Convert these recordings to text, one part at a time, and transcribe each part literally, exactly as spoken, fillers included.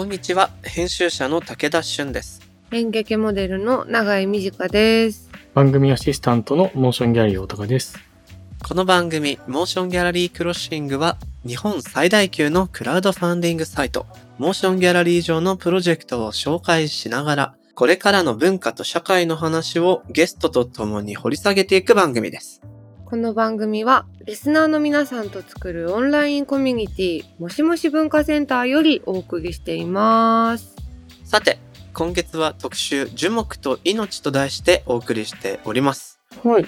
こんにちは、編集者の武田俊です。演劇モデルの永井美智香です。番組アシスタントのモーションギャラリー大高です。この番組モーションギャラリークロッシングは、日本最大級のクラウドファンディングサイトモーションギャラリー上のプロジェクトを紹介しながら、これからの文化と社会の話をゲストとともに掘り下げていく番組です。この番組はリスナーの皆さんと作るオンラインコミュニティもしもし文化センターよりお送りしています。さて、今月は特集樹木と命と題してお送りしております。はい。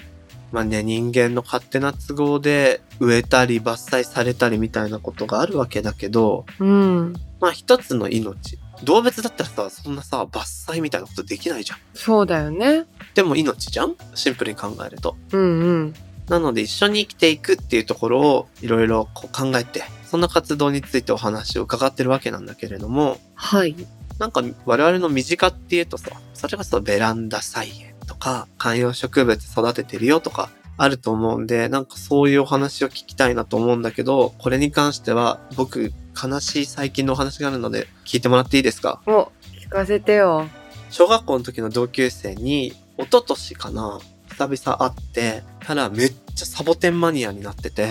まあね、人間の勝手な都合で植えたり伐採されたりみたいなことがあるわけだけど、うん、まあ一つの命、動物だったらさ、そんなさ伐採みたいなことできないじゃん。そうだよね。でも命じゃん、シンプルに考えると。うんうん。なので一緒に生きていくっていうところをいろいろ考えて、そんな活動についてお話を伺ってるわけなんだけれども、はい。なんか我々の身近っていうとさ、それこそベランダ菜園とか観葉植物育ててるよとかあると思うんで、なんかそういうお話を聞きたいなと思うんだけど、これに関しては僕悲しい最近のお話があるので聞いてもらっていいですか？お、聞かせてよ。小学校の時の同級生に一昨年かな、久々会ってたら、めっちゃサボテンマニアになってて。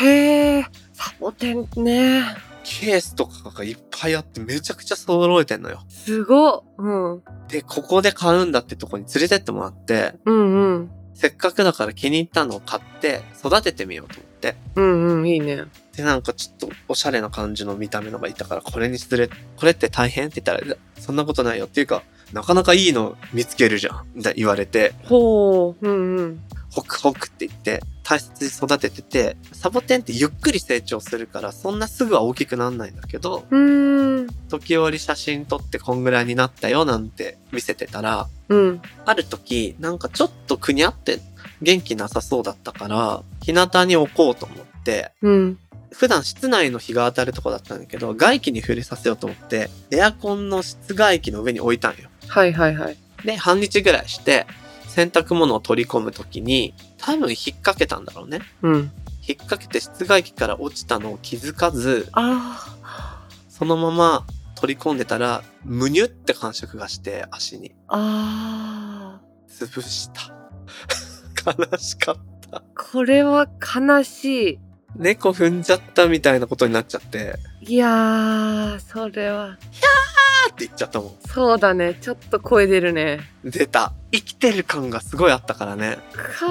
へー、サボテンね。ケースとかがいっぱいあってめちゃくちゃ揃えてんのよ。すごっ。うん。で、ここで買うんだってとこに連れてってもらって、うんうん。せっかくだから気に入ったのを買って育ててみようと思って。うんうん、いいね。で、なんかちょっとおしゃれな感じの見た目のがいたから、これにする、これって大変って言ったら、そんなことないよっていうか、なかなかいいの見つけるじゃんって言われて、ほう、うんうん、ホクホクって言って大切に育ててて、サボテンってゆっくり成長するからそんなすぐは大きくならないんだけど、うーん、時折写真撮ってこんぐらいになったよなんて見せてたら、うん、ある時なんかちょっとくにゃって元気なさそうだったから日向に置こうと思って、うん、普段室内の日が当たるとこだったんだけど、外気に触れさせようと思ってエアコンの室外機の上に置いたんよ。はいはいはい。で、半日ぐらいして洗濯物を取り込むときに多分引っ掛けたんだろうね。うん。引っ掛けて室外機から落ちたのを気づかず、あ、そのまま取り込んでたらむにゅって感触がして、足に、あ、潰した悲しかった。これは悲しい。猫踏んじゃったみたいなことになっちゃって、いやー、それはひゃーって言っちゃったもん。そうだね、ちょっと声出るね。出た。生きてる感がすごいあったからね。か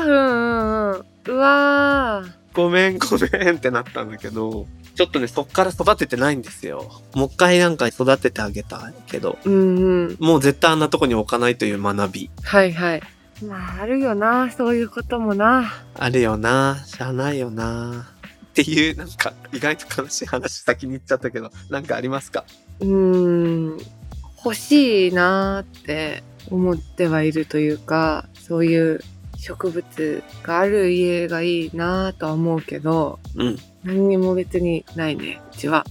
ー、うんうん、うわー、ごめんごめんってなったんだけど、ちょっとね、そっから育ててないんですよ。もう一回なんか育ててあげたけど、うんうん、もう絶対あんなとこに置かないという学び。はいはい。まああるよな、そういうこともな。あるよな、しゃあないよなっていう、なんか意外と悲しい話先に言っちゃったけど、なんかありますか？うーん、欲しいなって思ってはいるというか、そういう植物がある家がいいなとは思うけど、うん、何にも別にないね、うちは。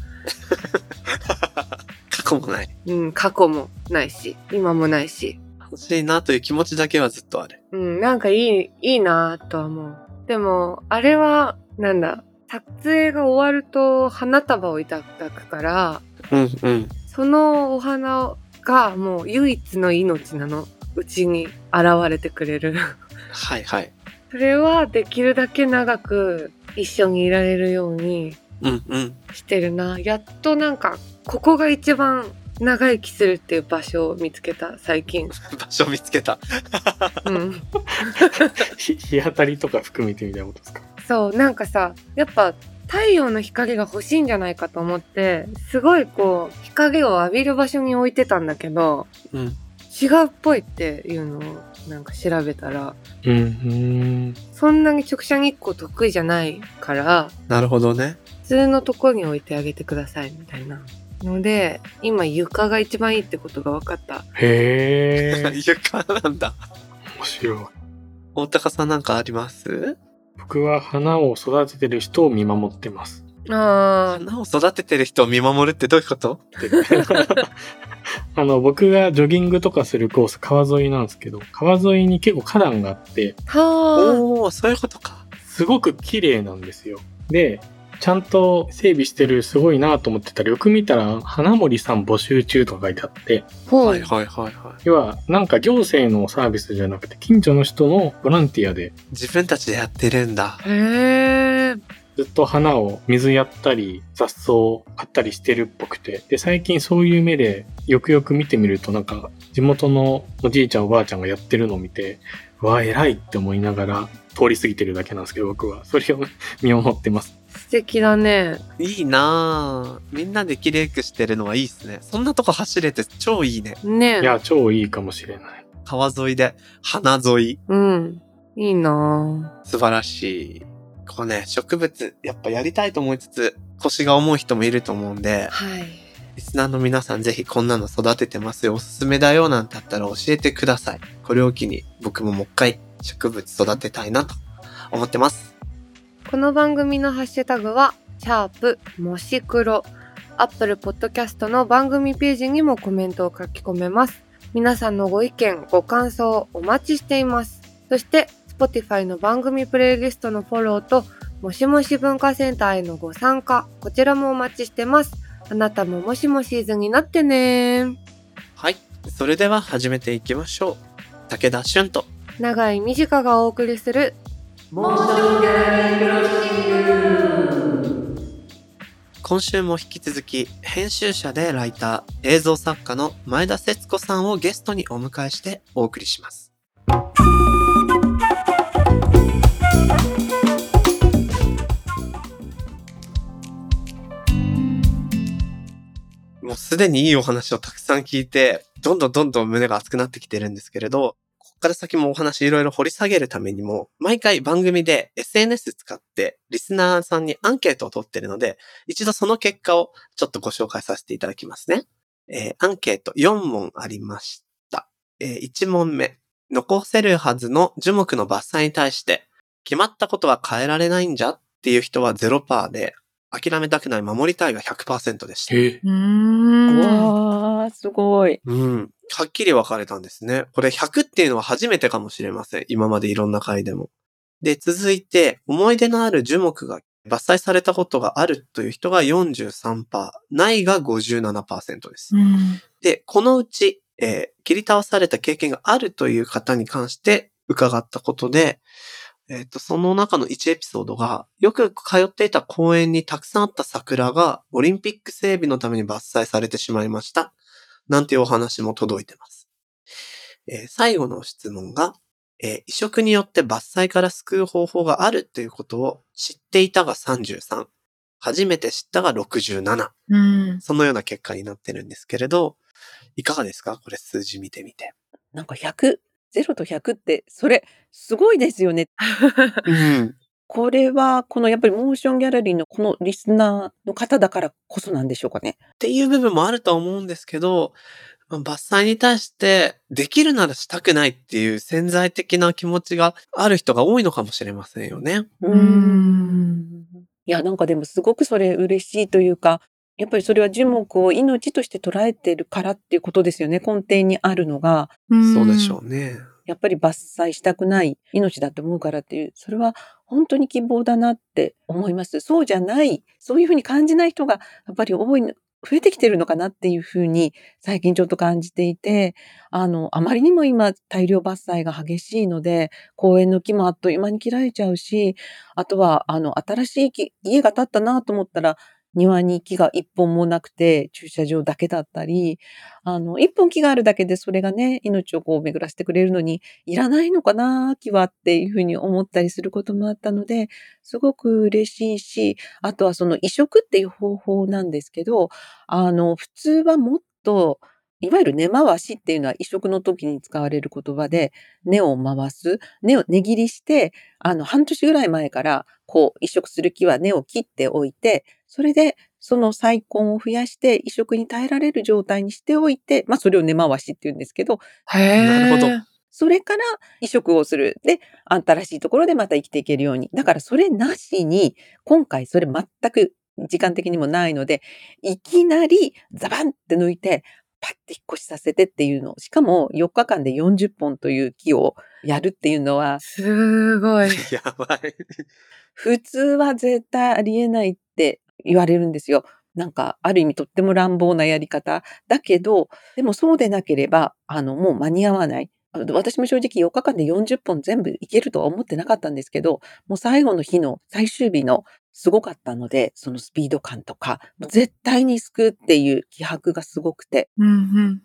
過去もない。うん、過去もないし、今もないし。欲しいなという気持ちだけはずっとある。うん、なんかいい、いいなとは思う。でも、あれは、なんだ、撮影が終わると花束をいただくから、うんうん、そのお花がもう唯一の命なの。うちに現れてくれる。はいはい。それはできるだけ長く一緒にいられるようにしてるな。うんうん、やっとなんかここが一番長生きするっていう場所を見つけた、最近。場所を見つけた。うん、日当たりとか含めてみたいなことですか？そう、なんかさ、やっぱ太陽の光が欲しいんじゃないかと思って、すごいこう日陰を浴びる場所に置いてたんだけど、うん、違うっぽいっていうのをなんか調べたら、うんうん、そんなに直射日光得意じゃないから、なるほどね、普通のとこに置いてあげてくださいみたいなので、今床が一番いいってことが分かった。へー床なんだ、面白い。大高さん、なんかあります？僕は花を育ててる人を見守ってます。あ、花を育ててる人を見守るってどういうこと？あの、僕がジョギングとかするコース、川沿いなんですけど、川沿いに結構花壇があって、はー、おー、そういうことか。すごく綺麗なんですよ。で、ちゃんと整備してる、すごいなと思ってたらよく見たら花森さん募集中とか書いてあって、はいはいはいはい、要はなんか行政のサービスじゃなくて近所の人のボランティアで自分たちでやってるんだ。へー。ずっと花を水やったり雑草を買ったりしてるっぽくて、で最近そういう目でよくよく見てみると、なんか地元のおじいちゃんおばあちゃんがやってるのを見て、うわ偉いって思いながら通り過ぎてるだけなんですけど、僕はそれを見守ってます。素敵だね。いいなあ。みんなで綺麗くしてるのはいいですね。そんなとこ走れて超いいね。ね。いや超いいかもしれない。川沿いで花沿い。うん。いいなあ。素晴らしい。こうね、植物やっぱやりたいと思いつつ腰が重い人もいると思うんで、はい。リスナーの皆さんぜひこんなの育ててますよ、おすすめだよなんてあったら教えてください。これを機に僕ももう一回植物育てたいなと思ってます。この番組のハッシュタグはシャープもし黒、アップルポッドキャストの番組ページにもコメントを書き込めます。皆さんのご意見ご感想をお待ちしています。そして Spotify の番組プレイリストのフォローともしもし文化センターへのご参加、こちらもお待ちしてます。あなたももしもシーズンになってね。はい、それでは始めていきましょう。武田俊と永井美智香がお送りするモーションギャラリークロッシング。今週も引き続き編集者でライター、映像作家の前田節子さんをゲストにお迎えしてお送りします。もうすでにいいお話をたくさん聞いて、どんどんどんどん胸が熱くなってきてるんですけれど、ここから先もお話いろいろ掘り下げるためにも、毎回番組で エスエヌエス 使ってリスナーさんにアンケートを取ってるので、一度その結果をちょっとご紹介させていただきますね。えー、アンケートよん問ありました。えー、いち問目。残せるはずの樹木の伐採に対して、決まったことは変えられないんじゃっていう人は ゼロパーセント で、諦めたくない守りたいが ひゃくパーセント でした。えー、うーん。わー、すごい。うん。はっきり分かれたんですね。これひゃくっていうのは初めてかもしれません。今までいろんな回でも。で、続いて、思い出のある樹木が伐採されたことがあるという人が よんじゅうさんパーセント、ないが ごじゅうななパーセント です。うん、で、このうち、えー、切り倒された経験があるという方に関して伺ったことで、えっと、その中のいちエピソードが、よく通っていた公園にたくさんあった桜がオリンピック整備のために伐採されてしまいました。なんていうお話も届いてます。えー、最後の質問が、えー、移植によって伐採から救う方法があるということを知っていたが さんじゅうさん、初めて知ったが ろくじゅうなな、うん、そのような結果になってるんですけれど、いかがですか？これ数字見てみて。なんかひゃく、ゼロとひゃくって、それすごいですよね。うん、これはこのやっぱりモーションギャラリーのこのリスナーの方だからこそなんでしょうかねっていう部分もあると思うんですけど、伐採に対してできるならしたくないっていう潜在的な気持ちがある人が多いのかもしれませんよね。うーん。いやなんかでもすごくそれ嬉しいというか、やっぱりそれは樹木を命として捉えてるからっていうことですよね、根底にあるのが。そうでしょうね。やっぱり伐採したくない命だと思うからっていう、それは本当に希望だなって思います。そうじゃない、そういうふうに感じない人がやっぱり多い、増えてきてるのかなっていうふうに最近ちょっと感じていて、あの、あまりにも今大量伐採が激しいので、公園の木もあっという間に切られちゃうし、あとはあの、新しい木、家が建ったなと思ったら、庭に木が一本もなくて駐車場だけだったり、あの、一本木があるだけでそれがね、命をこう巡らせてくれるのにいらないのかな、木はっていうふうに思ったりすることもあったので、すごく嬉しいし、あとはその移植っていう方法なんですけど、あの、普通はもっと、いわゆる根回しっていうのは移植の時に使われる言葉で、根を回す、根を根切りして、あの、半年ぐらい前から、こう、移植する木は根を切っておいて、それで、その細根を増やして、移植に耐えられる状態にしておいて、まあ、それを根回しって言うんですけど、へー。なるほど。それから移植をする。で、新しいところでまた生きていけるように。だから、それなしに、今回それ全く時間的にもないので、いきなりザバンって抜いて、パッて引っ越しさせてっていうのを、しかもよっかかんでよんじゅっぽんという木をやるっていうのは、すごい。やばい。普通は絶対ありえないって言われるんですよ。なんかある意味とっても乱暴なやり方だけど、でもそうでなければあのもう間に合わない。私も正直よっかかんでよんじゅっぽん全部いけるとは思ってなかったんですけど、もう最後の日の最終日のすごかったので、そのスピード感とか絶対に救うっていう気迫がすごくて、うんうん、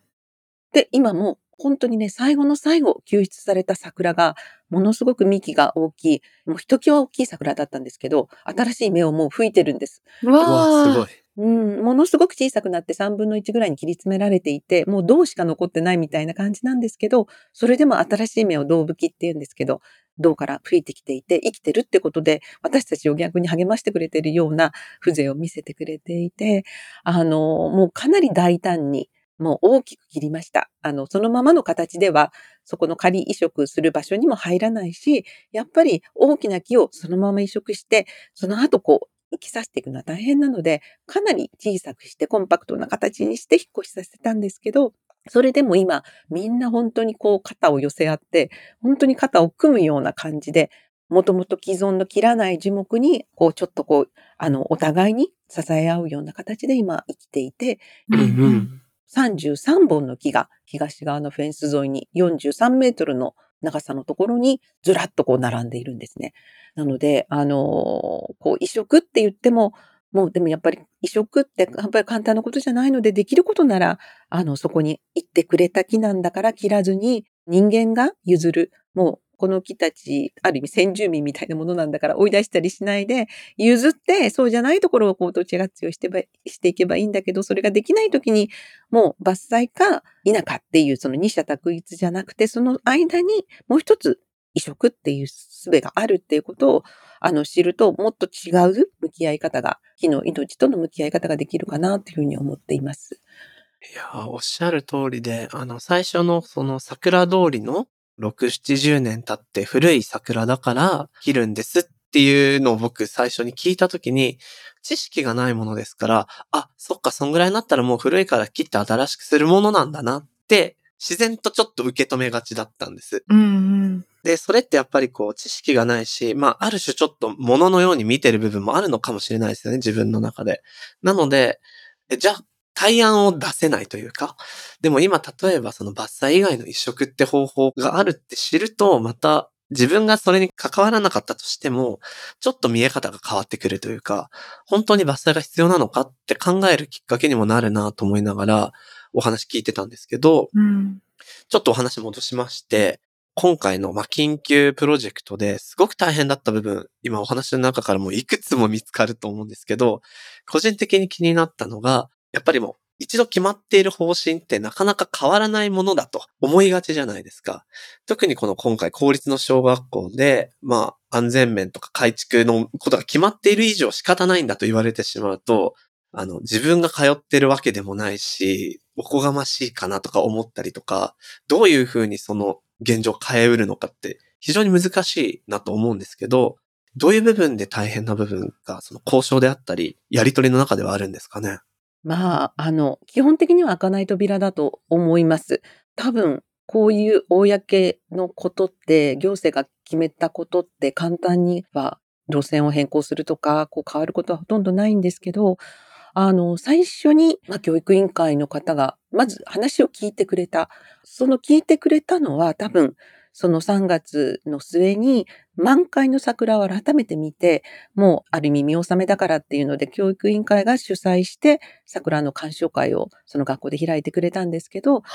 で今も本当にね、最後の最後救出された桜がものすごく幹が大きい、もうひときわ大きい桜だったんですけど、新しい芽をもう吹いてるんです。うわー、すごい。うん、ものすごく小さくなってさんぶんのいちぐらいに切り詰められていて、もう銅しか残ってないみたいな感じなんですけど、それでも新しい芽を銅吹きって言うんですけど、銅から吹いてきていて生きてるってことで、私たちを逆に励ましてくれているような風情を見せてくれていて、あのもうかなり大胆にもう大きく切りました。あのそのままの形ではそこの仮移植する場所にも入らないし、やっぱり大きな木をそのまま移植して、その後こう生きさせていくのは大変なので、かなり小さくしてコンパクトな形にして引っ越しさせたんですけど、それでも今みんな本当にこう肩を寄せ合って、本当に肩を組むような感じで、もともと既存の切らない樹木にこうちょっとこうあのお互いに支え合うような形で今生きていて、うんうん、さんじゅうさんぼんの木が東側のフェンス沿いによんじゅうさんメートルの長さのところにずらっとこう並んでいるんですね。なので、あのー、こう移植って言っても、もうでもやっぱり移植ってやっぱり簡単なことじゃないので、できることなら、あの、そこに行ってくれた木なんだから切らずに人間が譲る。もうこの木たち、ある意味先住民みたいなものなんだから追い出したりしないで譲って、そうじゃないところをこう土地活用してば、していけばいいんだけど、それができないときにもう伐採か否かっていう、その二者択一じゃなくて、その間にもう一つ移植っていう術があるっていうことをあの知ると、もっと違う向き合い方が、木の命との向き合い方ができるかなというふうに思っています。いや、おっしゃる通りで、あの最初のその桜通りのろく、ななじゅうねん経って古い桜だから切るんですっていうのを僕最初に聞いたときに、知識がないものですから、あ、そっか、そんぐらいになったらもう古いから切って新しくするものなんだなって、自然とちょっと受け止めがちだったんです。うんうん、で、それってやっぱりこう知識がないし、まあある種ちょっと物のように見てる部分もあるのかもしれないですよね、自分の中で。なので、じゃあ、対案を出せないというか、でも今例えばその伐採以外の移植って方法があるって知ると、また自分がそれに関わらなかったとしても、ちょっと見え方が変わってくるというか、本当に伐採が必要なのかって考えるきっかけにもなるなと思いながらお話聞いてたんですけど、うん、ちょっとお話戻しまして、今回のまあ緊急プロジェクトですごく大変だった部分、今お話の中からもいくつも見つかると思うんですけど、個人的に気になったのが、やっぱりもう一度決まっている方針ってなかなか変わらないものだと思いがちじゃないですか。特にこの今回公立の小学校で、まあ安全面とか改築のことが決まっている以上仕方ないんだと言われてしまうと、あの自分が通ってるわけでもないし、おこがましいかなとか思ったりとか、どういうふうにその現状を変えうるのかって非常に難しいなと思うんですけど、どういう部分で大変な部分がその交渉であったり、やり取りの中ではあるんですかね。まあ、あの、基本的には開かない扉だと思います。多分、こういう公のことって、行政が決めたことって簡単には路線を変更するとか、こう変わることはほとんどないんですけど、あの、最初に、まあ、教育委員会の方が、まず話を聞いてくれた。その聞いてくれたのは、多分、そのさんがつの末に満開の桜を改めて見て、もうある意味見納めだからっていうので、教育委員会が主催して桜の鑑賞会をその学校で開いてくれたんですけど、は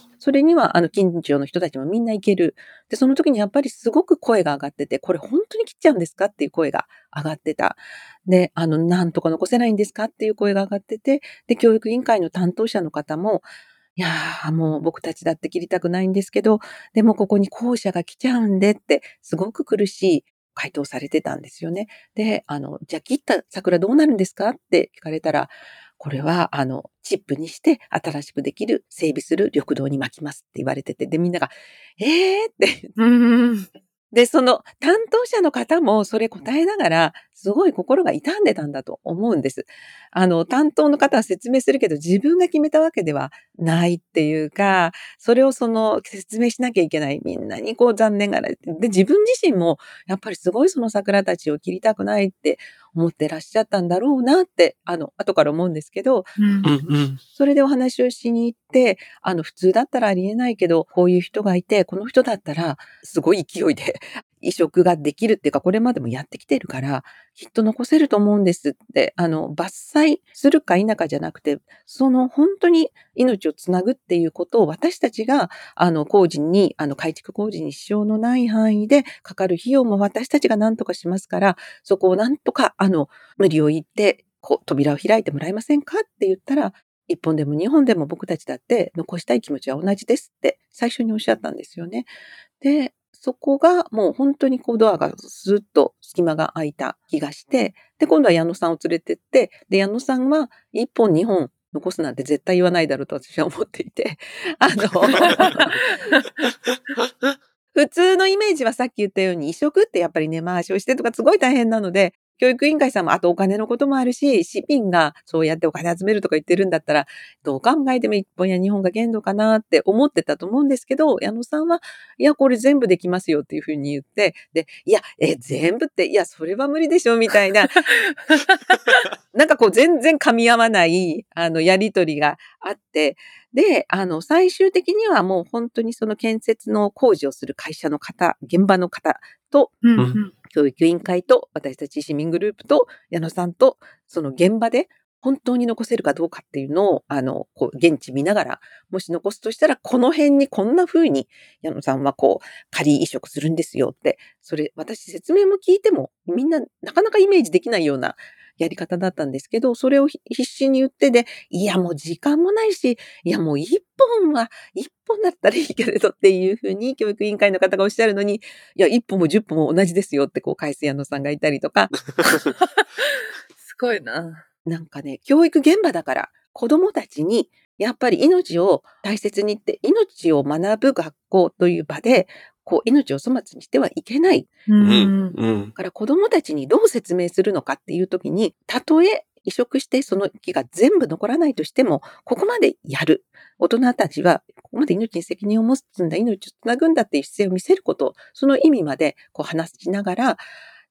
あ、それにはあの近所の人たちもみんな行ける。で、その時にやっぱりすごく声が上がってて、これ本当に切っちゃうんですかっていう声が上がってた。で、あの、なんとか残せないんですかっていう声が上がってて、で、教育委員会の担当者の方も、いやー、もう僕たちだって切りたくないんですけど、でもここに校舎が来ちゃうんでって、すごく苦しい回答されてたんですよね。で、あの、じゃあ切った桜どうなるんですかって聞かれたら、これはあの、チップにして新しくできる、整備する緑道に巻きますって言われてて、で、みんなが、えーって。で、その担当者の方もそれ答えながら、すごい心が痛んでたんだと思うんです。あの担当の方は説明するけど、自分が決めたわけではないっていうか、それをその説明しなきゃいけない、みんなにこう残念がらで、自分自身もやっぱりすごいその桜たちを切りたくないって思ってらっしゃったんだろうなって、あの後から思うんですけど、うんうん、それでお話をしに行って、あの普通だったらありえないけど、こういう人がいて、この人だったらすごい勢いで移植ができるっていうか、これまでもやってきてるからきっと残せると思うんですって、あの伐採するか否かじゃなくて、その本当に命をつなぐっていうことを、私たちがあの工事にあの改築工事に支障のない範囲でかかる費用も私たちが何とかしますから、そこを何とかあの無理を言ってこう扉を開いてもらえませんかって言ったら、一本でも二本でも僕たちだって残したい気持ちは同じですって最初におっしゃったんですよね。で、そこがもう本当にこうドアがずっと隙間が空いた気がして、で今度は矢野さんを連れてって、で矢野さんは一本二本残すなんて絶対言わないだろうと私は思っていて、あの普通のイメージはさっき言ったように、移植ってやっぱり根回しをしてとかすごい大変なので、教育委員会さんもあとお金のこともあるし、市民がそうやってお金集めるとか言ってるんだったら、どう考えても一本や二本が限度かなって思ってたと思うんですけど、矢野さんはいやこれ全部できますよっていうふうに言って、でいやえ全部っていやそれは無理でしょみたいななんかこう全然噛み合わないあのやりとりがあって、であの最終的にはもう本当にその建設の工事をする会社の方、現場の方と、うんうん、教育委員会と私たち市民グループと矢野さんと、その現場で本当に残せるかどうかっていうのをあのこう現地見ながら、もし残すとしたらこの辺にこんな風に矢野さんはこう仮移植するんですよって、それ私説明も聞いてもみんななかなかイメージできないようなやり方だったんですけど、それを必死に言って、でいやもう時間もないし、いやもう一本は一本だったらいいけれどっていうふうに教育委員会の方がおっしゃるのに、いや一本も十本も同じですよってこう返す矢野さんがいたりとかすごいな。なんかね、教育現場だから子どもたちにやっぱり命を大切にって、命を学ぶ学校という場でこう命を粗末にしてはいけない。うん、だから子どもたちにどう説明するのかっていう時に、たとえ移植してその木が全部残らないとしても、ここまでやる。大人たちはここまで命に責任を持つんだ、命をつなぐんだっていう姿勢を見せること、その意味までこう話しながら、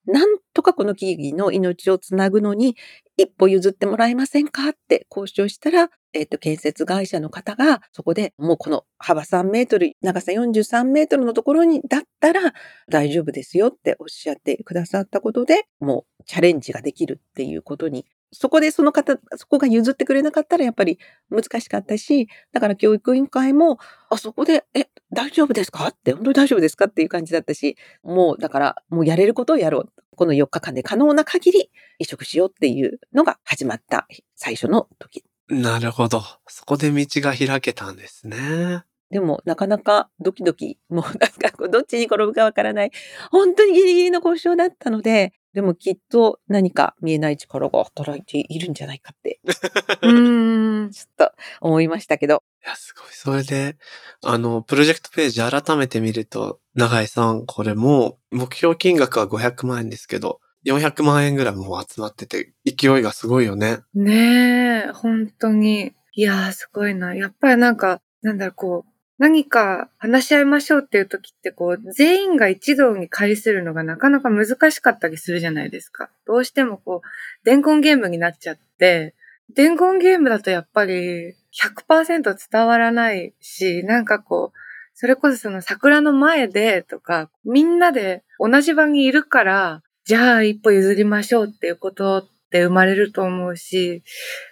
なんとかこの木々の命をつなぐのに一歩譲ってもらえませんかって交渉したら、えっと、建設会社の方がそこでもうこの幅さんメートル、長さよんじゅうさんメートルのところにだったら大丈夫ですよっておっしゃってくださったことで、もうチャレンジができるっていうことに、そこでその方、そこが譲ってくれなかったらやっぱり難しかったし、だから教育委員会も、あそこで、え、大丈夫ですかって、本当に大丈夫ですかっていう感じだったし、もうだから、もうやれることをやろう。このよっかかんで可能な限り移植しようっていうのが始まった最初の時。なるほど。そこで道が開けたんですね。でもなかなかドキドキ、もうなんかこうどっちに転ぶかわからない、本当にギリギリの交渉だったので、でもきっと何か見えない力が働いているんじゃないかってうーんちょっと思いましたけど、いやすごい。それであのプロジェクトページ改めて見ると、永井さんこれも目標金額はごひゃくまんえんですけど、よんひゃくまんえんぐらいも集まってて、勢いがすごいよね。ねえ、本当にいやーすごいな。やっぱりなんかなんだろう、こう何か話し合いましょうっていう時って、こう全員が一堂に会するのがなかなか難しかったりするじゃないですか。どうしてもこう伝言ゲームになっちゃって、伝言ゲームだとやっぱり ひゃくパーセント 伝わらないし、なんかこうそれこそその桜の前でとか、みんなで同じ場にいるからじゃあ一歩譲りましょうっていうことって生まれると思うし、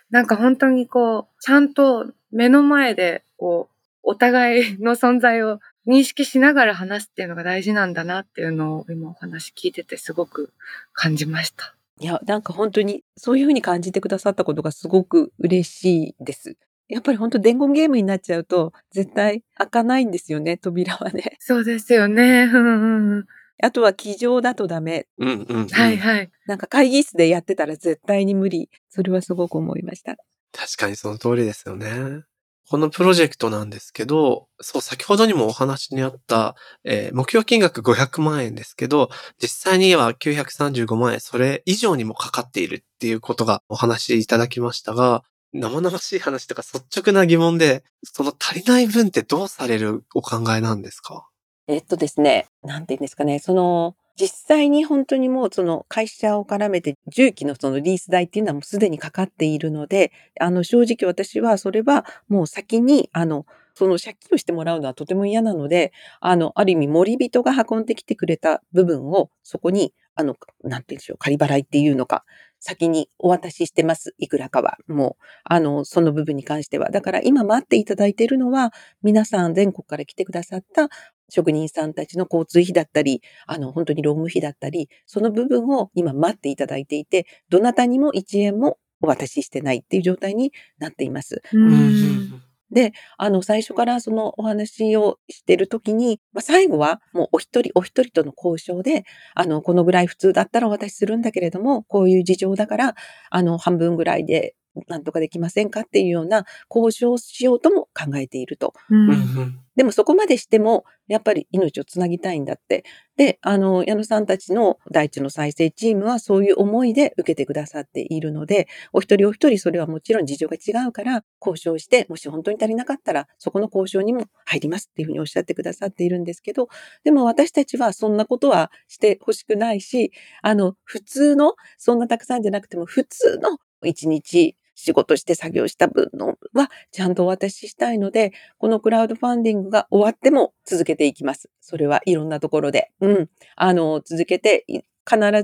なんか本当にこうちゃんと目の前でこうお互いの存在を認識しながら話すっていうのが大事なんだなっていうのを今お話聞いててすごく感じました。いや、なんか本当にそういうふうに感じてくださったことがすごく嬉しいです。やっぱり本当伝言ゲームになっちゃうと絶対開かないんですよね、扉はね。そうですよね。うんうん。あとは机上だとダメ。うんうんうん。はいはい。なんか会議室でやってたら絶対に無理。それはすごく思いました。確かにその通りですよね。このプロジェクトなんですけど、そう、先ほどにもお話にあった、えー目標金額ごひゃくまんえんですけど、実際にはきゅうひゃくさんじゅうごまんえん、それ以上にもかかっているっていうことがお話いただきましたが、生々しい話とか率直な疑問で、その足りない分ってどうされるお考えなんですか？えっとですね、なんて言うんですかね、その、実際に本当にもうその会社を絡めて重機のそのリース代っていうのはもうすでにかかっているので、あの正直私はそれはもう先にあのその借金をしてもらうのはとても嫌なので、あのある意味森人が運んできてくれた部分をそこにあのなんていうんでしょう、仮払いっていうのか先にお渡ししてますいくらかはもうあのその部分に関してはだから今待っていただいているのは皆さん全国から来てくださった職人さんたちの交通費だったり、あの、本当に労務費だったり、その部分を今待っていただいていて、どなたにもいちえんもお渡ししてないっていう状態になっています。うんで、あの、最初からそのお話をしてるときに、まあ、最後はもうお一人お一人との交渉で、あの、このぐらい普通だったらお渡しするんだけれども、こういう事情だから、あの、半分ぐらいでなんとかできませんかっていうような交渉をしようとも考えていると。うんでもそこまでしてもやっぱり命をつなぎたいんだって。で、あの矢野さんたちの大地の再生チームはそういう思いで受けてくださっているので、お一人お一人それはもちろん事情が違うから交渉して、もし本当に足りなかったらそこの交渉にも入りますっていうふうにおっしゃってくださっているんですけど、でも私たちはそんなことはしてほしくないし、あの普通のそんなたくさんじゃなくても普通の一日仕事して作業した分のはちゃんとお渡ししたいので、このクラウドファンディングが終わっても続けていきます。それはいろんなところで、うん、あの続けて必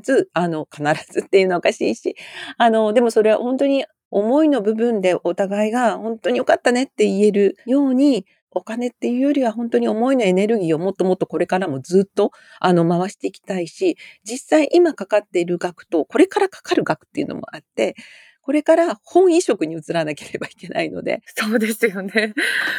ずあの必ずっていうのはおかしいし、あのでもそれは本当に思いの部分でお互いが本当に良かったねって言えるように。お金っていうよりは本当に思いのエネルギーをもっともっとこれからもずっとあの回していきたいし、実際今かかっている額とこれからかかる額っていうのもあって、これから本移植に移らなければいけないので。そうですよね。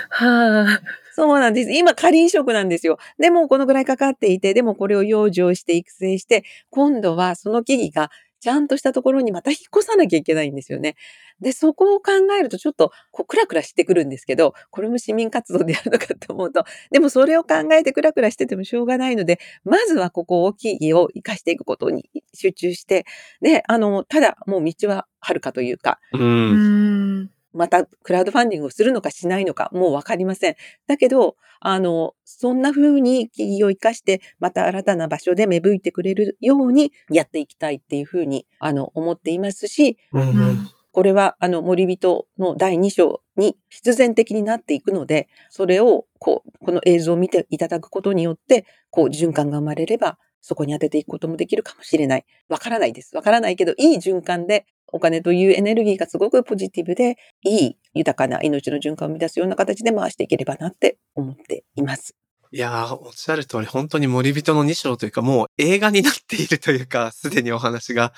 はあ。そうなんです。今仮移植なんですよ。でもこのぐらいかかっていて、でもこれを養生して育成して、今度はその木々がちゃんとしたところにまた引っ越さなきゃいけないんですよね。で、そこを考えるとちょっとこうクラクラしてくるんですけど、これも市民活動でやるのかと思うと、でもそれを考えてクラクラしててもしょうがないので、まずはここを木々を生かしていくことに集中して、で、あの、ただもう道は遥かというか、うーんまたクラウドファンディングをするのかしないのかもうわかりません。だけど、あの、そんな風に木々を生かして、また新たな場所で芽吹いてくれるようにやっていきたいっていう風に、あの、思っていますし、うん、これは、あの、森人のだいに章に必然的になっていくので、それを、こう、この映像を見ていただくことによって、こう、循環が生まれれば、そこに当てていくこともできるかもしれない。わからないです。わからないけど、いい循環で、お金というエネルギーがすごくポジティブで、いい豊かな命の循環を生み出すような形で回していければなって思っています。いやー、おっしゃる通り、本当に森人のに章というか、もう映画になっているというか、すでにお話が、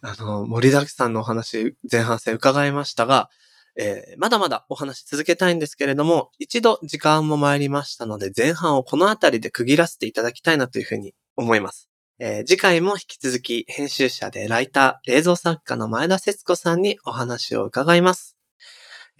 あの、盛りだくさんのお話、前半戦伺いましたが、えー、まだまだお話し続けたいんですけれども、一度時間も参りましたので、前半をこのあたりで区切らせていただきたいなというふうに思います。えー、次回も引き続き編集者でライター、映像作家の前田節子さんにお話を伺います、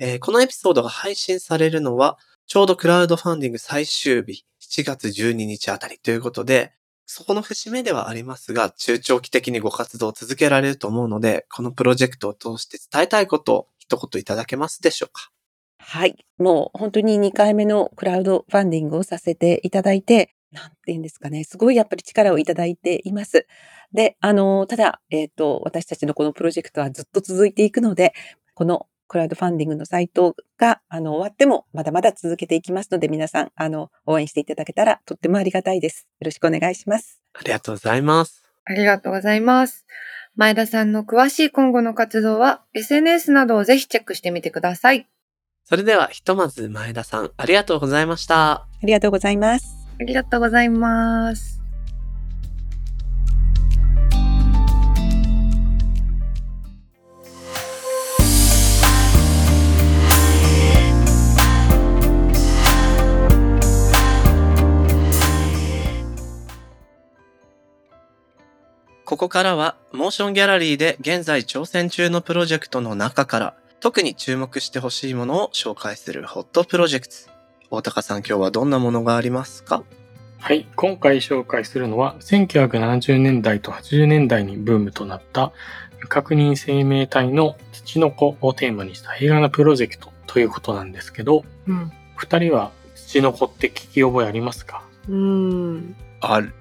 えー。このエピソードが配信されるのはちょうどクラウドファンディング最終日しちがつじゅうににちあたりということで、そこの節目ではありますが中長期的にご活動を続けられると思うので、このプロジェクトを通して伝えたいことを一言いただけますでしょうか。はい、もう本当ににかいめのクラウドファンディングをさせていただいて、なんて言うんですかね。すごいやっぱり力をいただいています。で、あの、ただ、えっと、私たちのこのプロジェクトはずっと続いていくので、このクラウドファンディングのサイトが、あの、終わってもまだまだ続けていきますので、皆さん、あの、応援していただけたらとってもありがたいです。よろしくお願いします。ありがとうございます。ありがとうございます。前田さんの詳しい今後の活動は、エスエヌエス などをぜひチェックしてみてください。それでは、ひとまず前田さん、ありがとうございました。ありがとうございます。ありがとうございます。ここからはモーションギャラリーで現在挑戦中のプロジェクトの中から特に注目してほしいものを紹介するホットプロジェクト。大高さん、今日はどんなものがありますか？はい、今回紹介するのはせんきゅうひゃくななじゅうねんだいとはちじゅうねんだいにブームとなった未確認生命体のツチノコをテーマにした映画のプロジェクトということなんですけど、うん、ふたりはツチノコって聞き覚えありますか？うーん、ある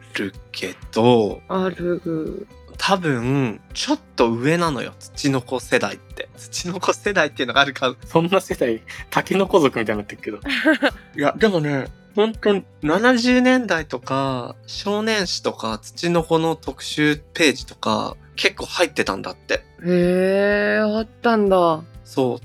けど、ある、多分ちょっと上なのよ、ツチノコ世代って。ツチノコ世代っていうのがあるか、そんな世代、タケノコ族みたいになってるけどいやでもね、本当にななじゅうねんだいとか少年誌とかツチノコの特集ページとか結構入ってたんだって。へー、あったんだ。そ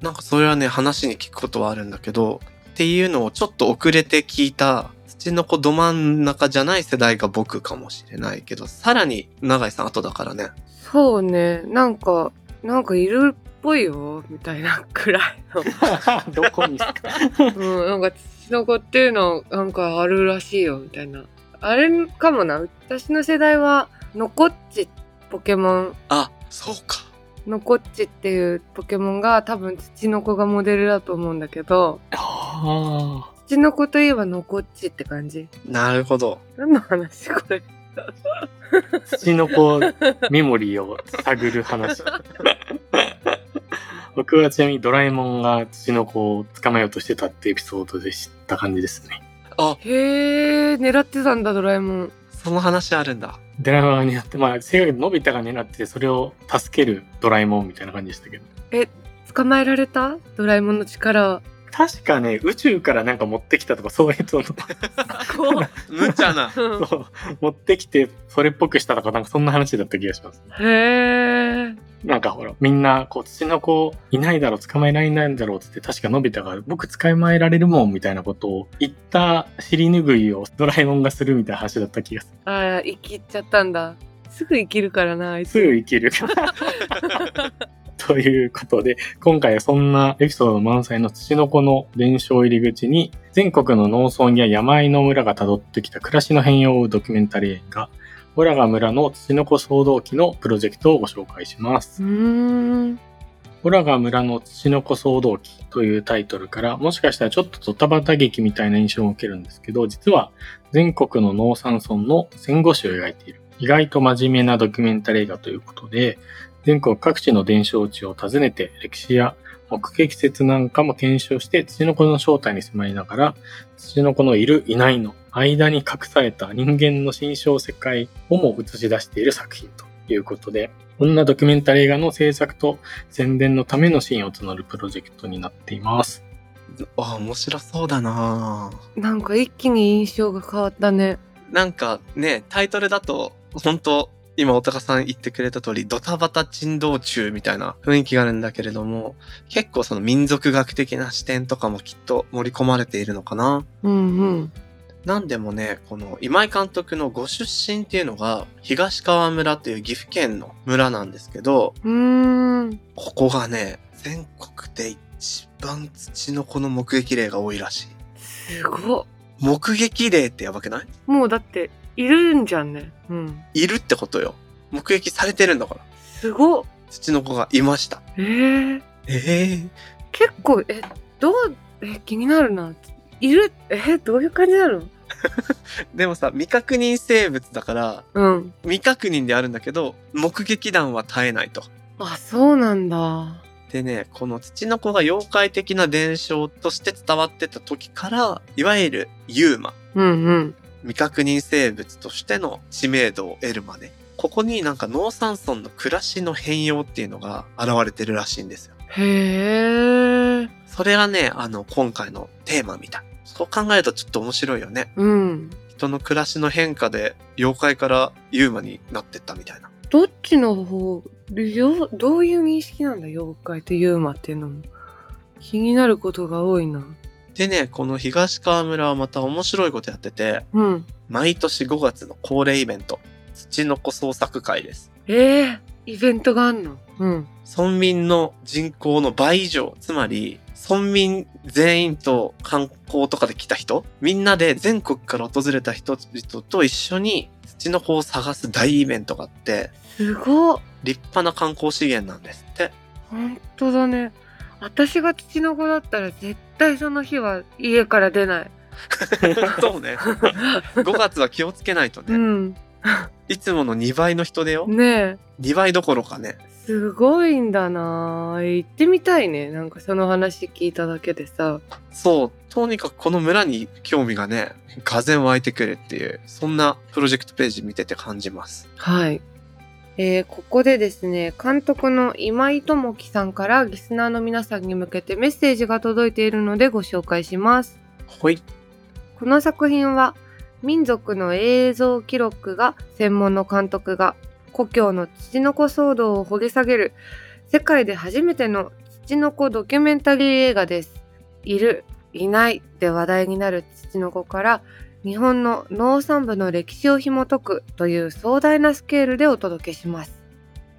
う、なんかそれはね、話に聞くことはあるんだけど、っていうのをちょっと遅れて聞いた土の子ど真ん中じゃない世代が僕かもしれないけど、さらに永井さん後だからね。そうね、なんかなんかいるっぽいよみたいなくらいのどこにですか、うん、なんか土の子っていうのなんかあるらしいよみたいな。あれかもな、私の世代はのこっちポケモン。あ、そうか。のこっちっていうポケモンが多分土の子がモデルだと思うんだけど、ああ、ツチノコといえばノコッチって感じ。なるほど。何の話これツチノコメモリーを探る話僕はちなみにドラえもんがツチノコを捕まえようとしてたってエピソードで知った感じですね。あ、へえ、狙ってたんだドラえもん。その話あるんだ。ドラえもんが狙って、まあ正確にのび太が狙ってそれを助けるドラえもんみたいな感じでしたけど。え、捕まえられた？ドラえもんの力。確かね、宇宙からなんか持ってきたとかそういうの無茶なそう、持ってきてそれっぽくしたとか、なんかそんな話だった気がします、ね。へー、なんかほら、みんなこうツチノコいないだろう、捕まえられないんだろうって確かのび太が僕捕まえられるもんみたいなことを言った尻拭いをドラえもんがするみたいな話だった気がする。ああ、生きっちゃったんだ。すぐ生きるからなあいつ。すぐ生きるということで、今回はそんなエピソード満載のツチノコの伝承入り口に、全国の農村や山あいの村がたどってきた暮らしの変容を追うドキュメンタリー映画、オラが村のツチノコ騒動記のプロジェクトをご紹介します。うーん、オラが村のツチノコ騒動記というタイトルから、もしかしたらちょっとドタバタ劇みたいな印象を受けるんですけど、実は全国の農産村の戦後史を描いている意外と真面目なドキュメンタリー映画ということで、全国各地の伝承地を訪ねて歴史や目撃説なんかも検証して、ツチノコの正体に迫りながら、ツチノコのいるいないの間に隠された人間の心象世界をも映し出している作品ということで、こんなドキュメンタリー映画の制作と宣伝のためのシーンを募るプロジェクトになっています。あ、面白そうだな。なんか一気に印象が変わったね。なんかね、タイトルだと本当今大高さん言ってくれた通り、ドタバタ珍道中みたいな雰囲気があるんだけれども、結構その民族学的な視点とかもきっと盛り込まれているのかな。うんうん。なんでもね、この今井監督のご出身っていうのが東川村という岐阜県の村なんですけど、うーん、ここがね、全国で一番ツチノコの目撃例が多いらしい。すごっ。目撃例ってやばくない？もうだっているんじゃんね、うん、いるってことよ。目撃されてるんだから。すごっ。ツチノコがいました。えー、えー、結構、え、どう、え、気になるな。いる、え、どういう感じなのでもさ、未確認生物だから、うん、未確認であるんだけど目撃談は絶えないと。あ、そうなんだ。でね、このツチノコが妖怪的な伝承として伝わってた時から、いわゆるユーマ、うんうん、未確認生物としての知名度を得るまで、ここになんか農産村の暮らしの変容っていうのが現れてるらしいんですよ。へー。それがね、あの今回のテーマみたい。そう考えるとちょっと面白いよね。うん。人の暮らしの変化で妖怪からユーマになってったみたいな。どっちの方、どういう認識なんだ、妖怪とユーマっていうのも気になることが多いな。でね、この東川村はまた面白いことやってて、うん、毎年ごがつの恒例イベント、ツチノコ捜索会です。えー、イベントがあんの？うん。村民の人口の倍以上、つまり村民全員と観光とかで来た人、みんなで全国から訪れた人々と一緒にツチノコを探す大イベントがあって、すごっ。立派な観光資源なんですって。本当だね。私が土の子だったら絶対その日は家から出ない。そうね。ごがつは気をつけないとね。うん、いつものにばいの人出よ。ねえ。にばいどころかね。すごいんだな。行ってみたいね。なんかその話聞いただけでさ。そう。とにかくこの村に興味がね、がぜん湧いてくるっていう、そんなプロジェクトページ見てて感じます。はい。えー、ここでですね、監督の今井智樹さんからリスナーの皆さんに向けてメッセージが届いているのでご紹介します。はい。この作品は民族の映像記録が専門の監督が故郷のツチノコ騒動を掘り下げる世界で初めてのツチノコドキュメンタリー映画です。いる、いないで話題になるツチノコから日本の農産部の歴史を紐解くという壮大なスケールでお届けします。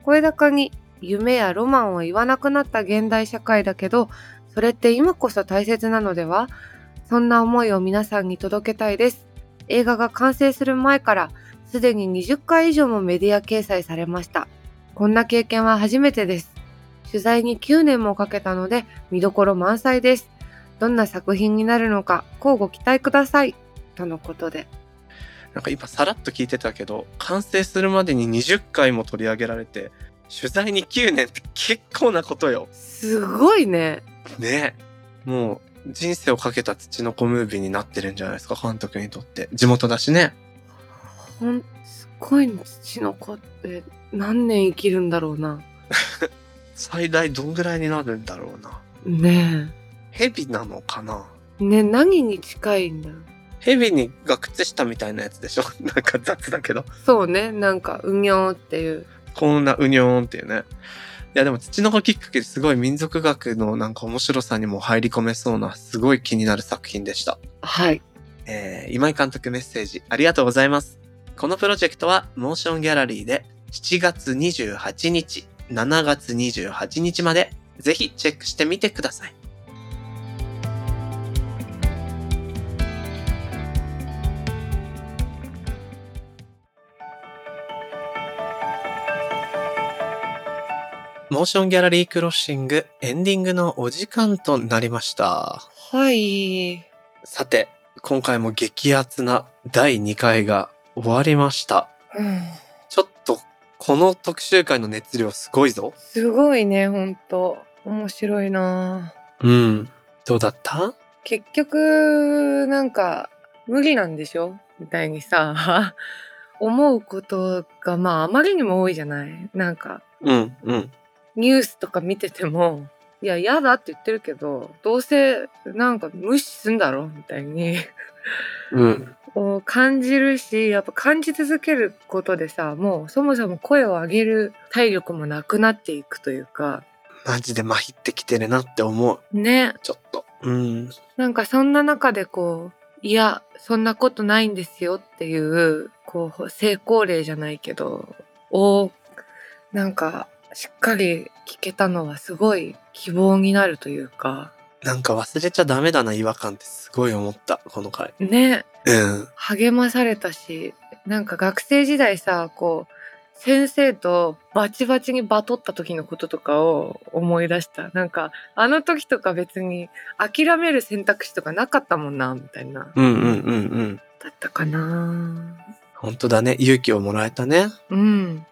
声高に夢やロマンを言わなくなった現代社会だけど、それって今こそ大切なのでは？そんな思いを皆さんに届けたいです。映画が完成する前からすでににじゅっかい以上もメディア掲載されました。こんな経験は初めてです。取材にきゅうねんもかけたので見どころ満載です。どんな作品になるのか、乞うご期待ください。とのことで、なんか今さらっと聞いてたけど、完成するまでににじゅっかいも取り上げられて、取材にきゅうねんって結構なことよ。すごいね。ね、もう人生をかけたツチノコムービーになってるんじゃないですか、監督にとって。地元だしね。ほんすごいね。ツチノコって何年生きるんだろうな。最大どんぐらいになるんだろうな。ねえ、ヘビなのかな。ね、何に近いんだろう。ヘビにが靴下みたいなやつでしょ。なんか雑だけど。そうね。なんかうにょーっていう。こんなうにょーんっていうね。いやでも土の子きっかけですごい民族学のなんか面白さにも入り込めそうな、すごい気になる作品でした。はい。えー、今井監督メッセージありがとうございます。このプロジェクトはモーションギャラリーでしちがつにじゅうはちにち、しちがつにじゅうはちにちまでぜひチェックしてみてください。モーションギャラリークロッシングエンディングのお時間となりました。はい。さて、今回も激アツなだいにかいが終わりました。うん、ちょっとこの特集会の熱量すごいぞ。すごいね、ほんと。面白いな。うん。どうだった？結局、なんか無理なんでしょみたいにさ、思うことがまああまりにも多いじゃない。なんか。うんうん。ニュースとか見てても、いや嫌だって言ってるけど、どうせなんか無視すんだろみたいに、うん、を感じるし、やっぱ感じ続けることでさ、もうそもそも声を上げる体力もなくなっていくというか、マジでまひってきてるなって思うね。ちょっと、うん、なんかそんな中でこう、いやそんなことないんですよっていうこう成功例じゃないけどをなんかしっかり聞けたのはすごい希望になるというか、なんか忘れちゃダメだな違和感ってすごい思ったこの回ね。うん、励まされたし、なんか学生時代さ、こう先生とバチバチにバトった時のこととかを思い出した。なんかあの時とか別に諦める選択肢とかなかったもんなみたいな。うんうんうんうんだったかな。本当だね、勇気をもらえたね。うん。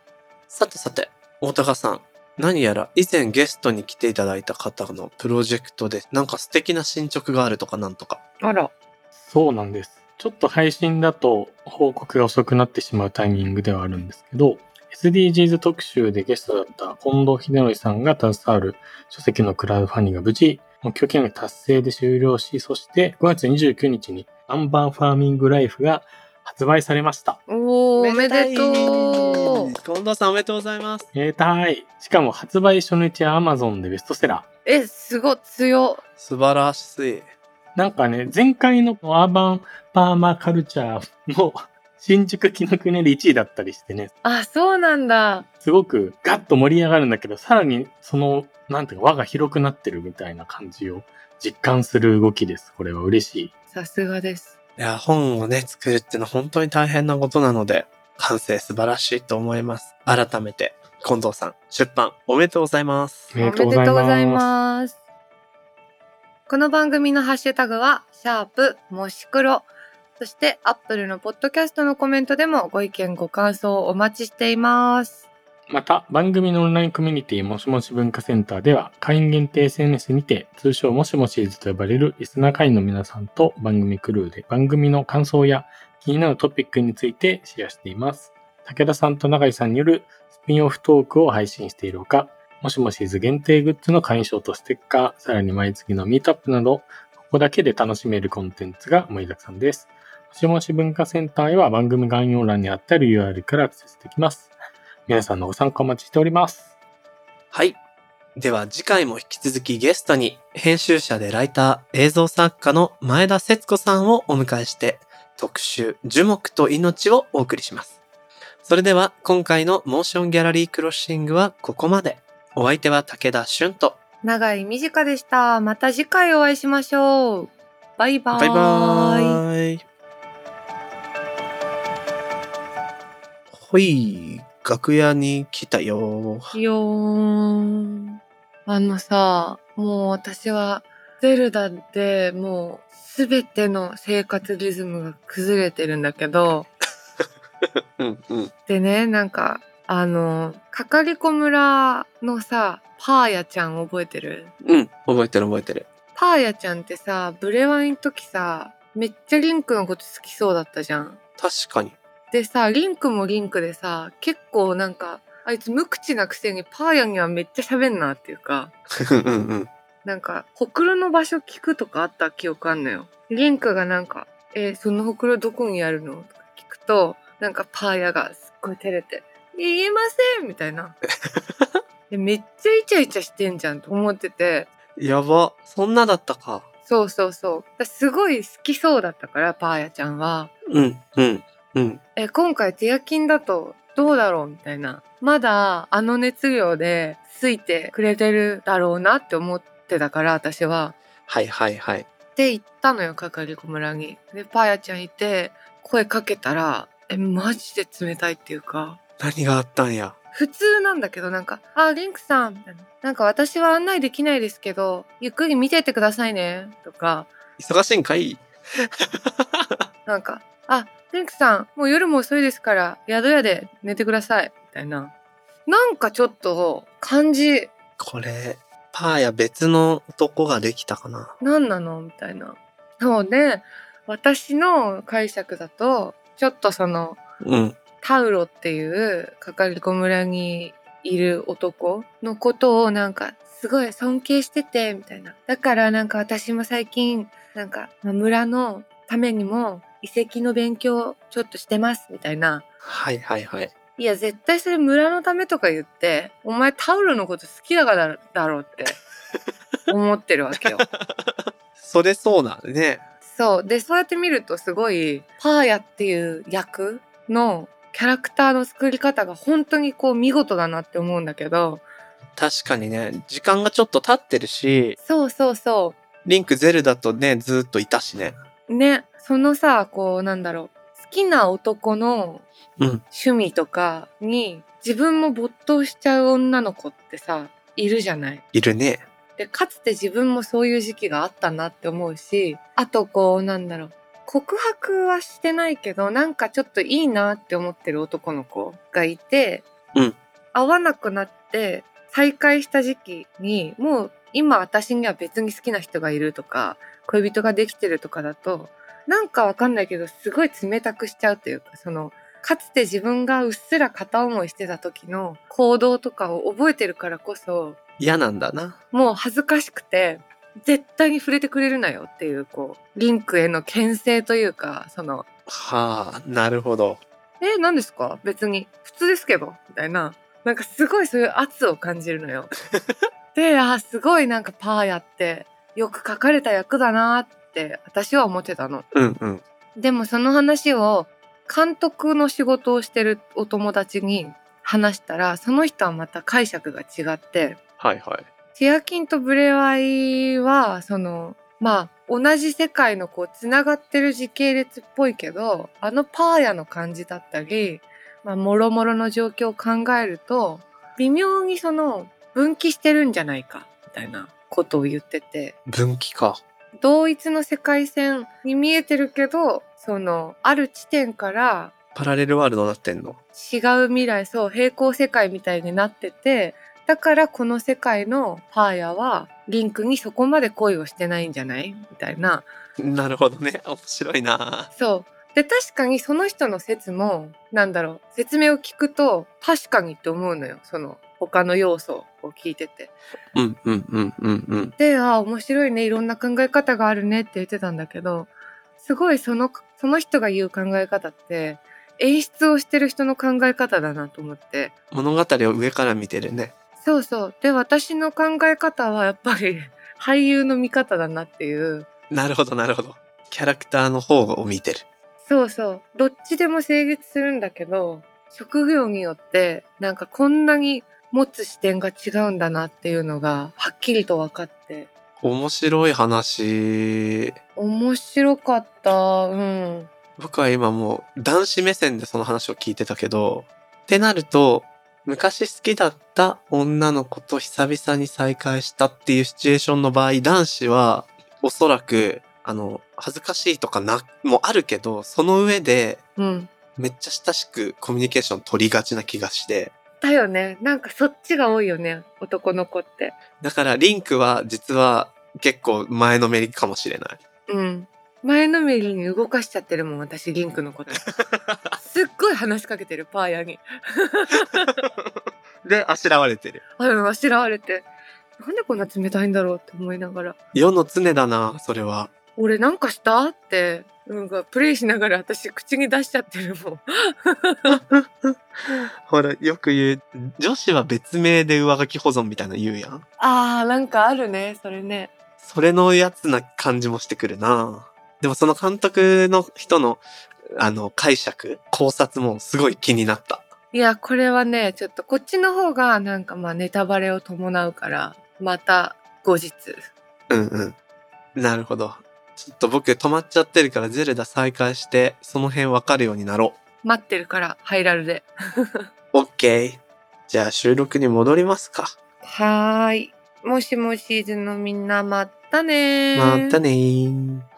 さてさて、大高さん、何やら以前ゲストに来ていただいた方のプロジェクトでなんか素敵な進捗があるとかなんとか。あら、そうなんです。ちょっと配信だと報告が遅くなってしまうタイミングではあるんですけど、 エスディージーズ 特集でゲストだった近藤秀則さんが携わる書籍のクラウドファンディングが無事目標金額達成で終了し、そしてごがつにじゅうくにちにアンバーファーミングライフが発売されました。おー、おめでとう。近藤さんおめでとうございます。めでたい。しかも発売初日は Amazon でベストセラー。え、すごい強。素晴らしい。なんかね、前回のアーバンパーマカルチャーも新宿紀ノ国でいちいだったりしてね。あ、そうなんだ。すごくガッと盛り上がるんだけど、さらにそのなんていうか輪が広くなってるみたいな感じを実感する動きです。これは嬉しい。さすがです。いや、本をね、作るってのは本当に大変なことなので、完成素晴らしいと思います。改めて近藤さん出版おめでとうございます。おめでとうございます。この番組のハッシュタグはシャープもし黒、そしてアップルのポッドキャストのコメントでもご意見ご感想をお待ちしています。また番組のオンラインコミュニティもしもし文化センターでは会員限定 エスエヌエス にて通称もしもしーずと呼ばれるリスナー会員の皆さんと番組クルーで番組の感想や気になるトピックについてシェアしています。武田さんと永井さんによるスピンオフトークを配信しているほか、もしもしーず限定グッズの会員証とステッカー、さらに毎月のミートアップなど、ここだけで楽しめるコンテンツが盛りだくさんです。もしもし文化センターへは番組概要欄にあった ユーアールエル からアクセスできます。皆さんのご参加お待ちしております。はい、では次回も引き続きゲストに編集者でライター映像作家の前田節子さんをお迎えして特集樹木と命をお送りします。それでは今回のモーションギャラリークロッシングはここまで。お相手は武田俊と永井美智香でした。また次回お会いしましょう。バイバーイ、バイバーイ。ほい、楽屋に来たよー。よーん。あのさ、もう私はゼルダでもうすべての生活リズムが崩れてるんだけどうん、うん、でね、なんかあのかかりこ村のさパーヤちゃん覚えてる？うん、覚えてる覚えてる。パーヤちゃんってさ、ブレワイの時さめっちゃリンクのこと好きそうだったじゃん。確かに。でさ、リンクもリンクでさ、結構なんかあいつ無口なくせにパーヤにはめっちゃ喋んなっていうかうん、うん、なんかほくろの場所聞くとかあった記憶あんのよ。リンクがなんかえー、そのほくろどこにあるのとか聞くと、なんかパーヤがすっごい照れて言えませんみたいなでめっちゃイチャイチャしてんじゃんと思ってて、やば、そんなだったか。そうそうそう、すごい好きそうだったからパーヤちゃんは。うんうんうん、え今回テヤキンだとどうだろうみたいな、まだあの熱量でついてくれてるだろうなって思ってたから私は。はいはいはい。で行ったのよかかりこ村に。でパーヤちゃんいて声かけたら、えマジで冷たいっていうか。何があったんや。普通なんだけど、なんかあリンクさんみたいな、なんか私は案内できないですけどゆっくり見ててくださいねとか。忙しいんかいなんかあリンクさんもう夜も遅いですから宿屋で寝てくださいみたいな、なんかちょっと感じ。これパーや別の男ができたかな、なんなのみたいな。そうね、私の解釈だとちょっとその、うん、タウロっていうかかりこ村にいる男のことをなんかすごい尊敬しててみたいな、だからなんか私も最近なんか村のためにも遺跡の勉強ちょっとしてますみたいな。はいはいはい。いや絶対それ村のためとか言って、お前タオルのこと好きだからだろうって思ってるわけよそれそうだね。そうで、そうやって見るとすごいパーヤっていう役のキャラクターの作り方が本当にこう見事だなって思うんだけど。確かにね、時間がちょっと経ってるし。そうそうそう、リンクゼルダとねずっといたしね。ね、そのさ、こうなんだろう、好きな男の趣味とかに自分も没頭しちゃう女の子ってさいるじゃない。いるね。でかつて自分もそういう時期があったなって思うし、あとこうなんだろう、告白はしてないけどなんかちょっといいなって思ってる男の子がいて、うん、会わなくなって再会した時期にもう今私には別に好きな人がいるとか恋人ができてるとかだとなんかわかんないけどすごい冷たくしちゃうというか、そのかつて自分がうっすら片思いしてた時の行動とかを覚えてるからこそ嫌なんだな。もう恥ずかしくて絶対に触れてくれるなよっていう、こうリンクへの牽制というか、そのはあなるほど、え何ですか別に普通ですけどみたいな、なんかすごいそういう圧を感じるのよで、あすごいなんかパーヤってよく書かれた役だなって私は思ってたの、うんうん、でもその話を監督の仕事をしてるお友達に話したら、その人はまた解釈が違って、はいはい、ティアキンとブレワイはそのまあ同じ世界のこうつながってる時系列っぽいけど、あのパーヤの感じだったり、まあ、もろもろの状況を考えると微妙にその分岐してるんじゃないかみたいなことを言ってて、分岐か、同一の世界線に見えてるけど、そのある地点からパラレルワールドになってんの、違う未来、そう、平行世界みたいになってて、だからこの世界のパーヤはリンクにそこまで恋をしてないんじゃないみたいな。なるほどね、面白いな。そうで、確かにその人の説もなんだろう、説明を聞くと確かにって思うのよ、その他の要素を聞いてて、うんうんうんうんうん、で、あ、面白いね、いろんな考え方があるねって言ってたんだけど、すごいそのその人が言う考え方って演出をしてる人の考え方だなと思って、物語を上から見てるね。そうそう。で、私の考え方はやっぱり俳優の見方だなっていう。なるほどなるほど。キャラクターの方を見てる。そうそう。どっちでも成立するんだけど、職業によってなんかこんなに持つ視点が違うんだなっていうのがはっきりと分かって。面白い話。面白かった。うん。僕は今もう男子目線でその話を聞いてたけど、ってなると、昔好きだった女の子と久々に再会したっていうシチュエーションの場合、男子はおそらくあの恥ずかしいとかなもあるけど、その上で、うん、めっちゃ親しくコミュニケーション取りがちな気がして。だよね。なんかそっちが多いよね、男の子って。だからリンクは実は結構前のめりかもしれない。うん。前のめりに動かしちゃってるもん、私リンクのこと。すっごい話しかけてるパーヤにで、あしらわれてる、あしらわれて、なんでこんな冷たいんだろうって思いながら、世の常だなそれは。俺なんかしたってなんかプレイしながら私口に出しちゃってるもんほらよく言う、女子は別名で上書き保存みたいな言うやん。あー、なんかあるねそれね。それのやつな感じもしてくるな。でもその監督の人のあの解釈、考察もすごい気になった。いや、これはね、ちょっとこっちの方がなんかまあネタバレを伴うからまた後日。うんうん、なるほど。ちょっと僕止まっちゃってるから、ゼルダ再開してその辺分かるようになろう。待ってるから、ハイラルでOK じゃあ収録に戻りますか。はーい。もしもシーズンのみんな、まったねー。まったねー。